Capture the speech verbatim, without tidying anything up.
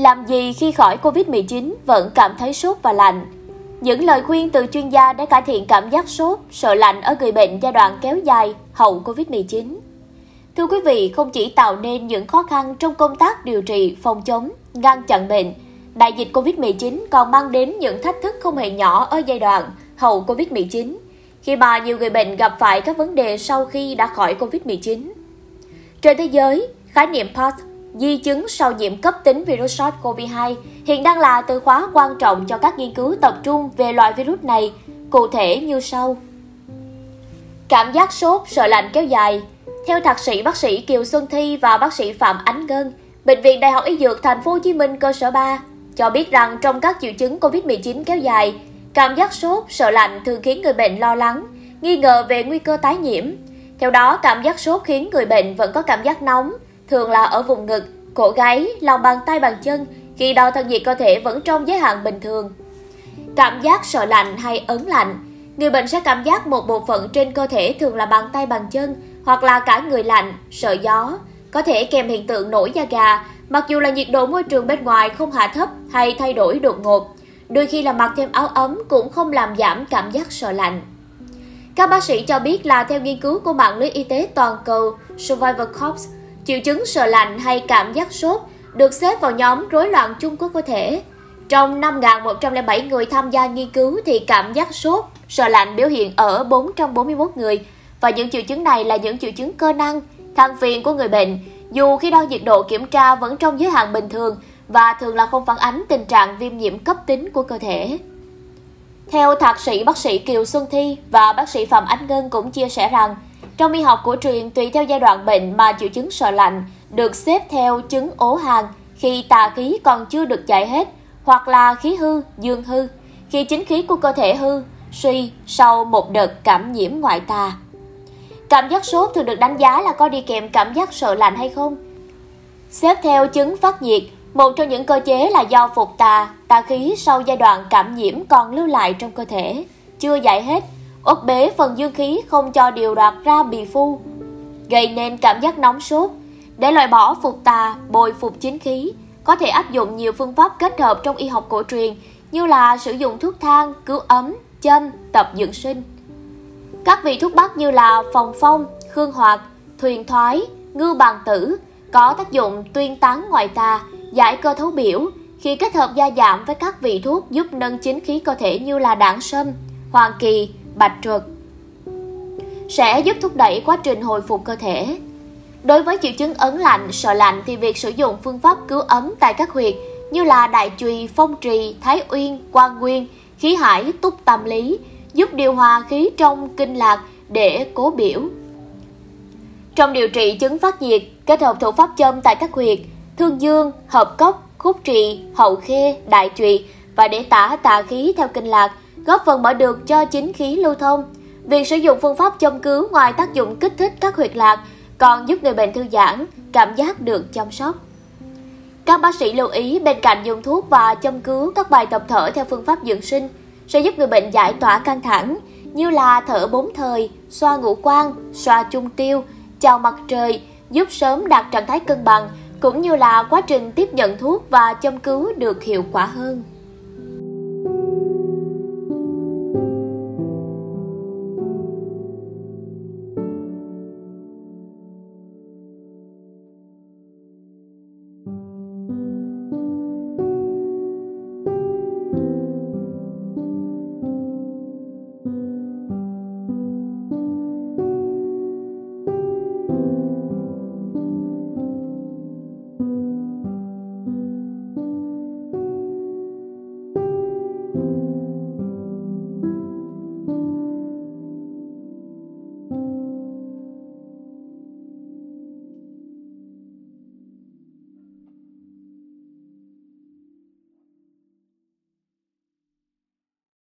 Làm gì khi khỏi Covid mười chín vẫn cảm thấy sốt và lạnh? Những lời khuyên từ chuyên gia để cải thiện cảm giác sốt, sợ lạnh ở người bệnh giai đoạn kéo dài hậu Covid mười chín. Thưa quý vị, không chỉ tạo nên những khó khăn trong công tác điều trị, phòng chống, ngăn chặn bệnh, đại dịch Covid mười chín còn mang đến những thách thức không hề nhỏ ở giai đoạn hậu Covid mười chín, khi mà nhiều người bệnh gặp phải các vấn đề sau khi đã khỏi Covid mười chín. Trên thế giới, khái niệm pê a tê, di chứng sau nhiễm cấp tính virus SARS-xê o vê hai hiện đang là từ khóa quan trọng cho các nghiên cứu tập trung về loại virus này, cụ thể như sau. Cảm giác sốt, sợ lạnh kéo dài. Theo thạc sĩ bác sĩ Kiều Xuân Thi và bác sĩ Phạm Ánh Ngân, Bệnh viện Đại học Y Dược Thành phố Hồ Chí Minh cơ sở ba cho biết rằng trong các triệu chứng Covid mười chín kéo dài, cảm giác sốt, sợ lạnh thường khiến người bệnh lo lắng, nghi ngờ về nguy cơ tái nhiễm. Theo đó, cảm giác sốt khiến người bệnh vẫn có cảm giác nóng, thường là ở vùng ngực, cổ gáy, lòng bàn tay bàn chân, khi đo thân nhiệt cơ thể vẫn trong giới hạn bình thường. Cảm giác sợ lạnh hay ớn lạnh, người bệnh sẽ cảm giác một bộ phận trên cơ thể thường là bàn tay bàn chân hoặc là cả người lạnh, sợ gió, có thể kèm hiện tượng nổi da gà, mặc dù là nhiệt độ môi trường bên ngoài không hạ thấp hay thay đổi đột ngột. Đôi khi là mặc thêm áo ấm cũng không làm giảm cảm giác sợ lạnh. Các bác sĩ cho biết là theo nghiên cứu của mạng lưới y tế toàn cầu Survivor Corps, triệu chứng sợ lạnh hay cảm giác sốt được xếp vào nhóm rối loạn chung của cơ thể. Trong năm nghìn một trăm lẻ bảy người tham gia nghiên cứu thì cảm giác sốt, sợ lạnh biểu hiện ở bốn trăm bốn mươi mốt người, và những triệu chứng này là những triệu chứng cơ năng, than phiền của người bệnh, dù khi đo nhiệt độ kiểm tra vẫn trong giới hạn bình thường và thường là không phản ánh tình trạng viêm nhiễm cấp tính của cơ thể. Theo thạc sĩ bác sĩ Kiều Xuân Thi và bác sĩ Phạm Ánh Ngân cũng chia sẻ rằng, trong y học cổ truyền, tùy theo giai đoạn bệnh mà triệu chứng sợ lạnh được xếp theo chứng ố hàn khi tà khí còn chưa được giải hết, hoặc là khí hư, dương hư, khi chính khí của cơ thể hư, suy sau một đợt cảm nhiễm ngoại tà. Cảm giác sốt thường được đánh giá là có đi kèm cảm giác sợ lạnh hay không. Xếp theo chứng phát nhiệt, một trong những cơ chế là do phục tà, tà khí sau giai đoạn cảm nhiễm còn lưu lại trong cơ thể, chưa giải hết, uất bế phần dương khí không cho điều đoạt ra bì phu, gây nên cảm giác nóng sốt. Để loại bỏ phục tà, bồi phục chính khí, có thể áp dụng nhiều phương pháp kết hợp trong y học cổ truyền như là sử dụng thuốc thang, cứu ấm, châm, tập dưỡng sinh. Các vị thuốc bắc như là phòng phong, khương hoạt, thuyền thoái, ngư bàn tử có tác dụng tuyên tán ngoại tà, giải cơ thấu biểu, khi kết hợp gia giảm với các vị thuốc giúp nâng chính khí cơ thể như là đảng sâm, hoàng kỳ, bạch truật, sẽ giúp thúc đẩy quá trình hồi phục cơ thể. Đối với triệu chứng ớn lạnh, sợ lạnh thì việc sử dụng phương pháp cứu ấm tại các huyệt như là đại trùy, phong trì, thái uyên, quan nguyên, khí hải, túc tam lý giúp điều hòa khí trong kinh lạc để cố biểu. Trong điều trị chứng phát nhiệt, kết hợp thủ pháp châm tại các huyệt thương dương, hợp cốc, khúc trì, hậu khê, đại trùy và để tả tà khí theo kinh lạc, góp phần mở đường cho chính khí lưu thông. Việc sử dụng phương pháp châm cứu ngoài tác dụng kích thích các huyệt lạc còn giúp người bệnh thư giãn, cảm giác được chăm sóc. Các bác sĩ lưu ý bên cạnh dùng thuốc và châm cứu, các bài tập thở theo phương pháp dưỡng sinh sẽ giúp người bệnh giải tỏa căng thẳng như là thở bốn thời, xoa ngũ quan, xoa trung tiêu, chào mặt trời, giúp sớm đạt trạng thái cân bằng cũng như là quá trình tiếp nhận thuốc và châm cứu được hiệu quả hơn.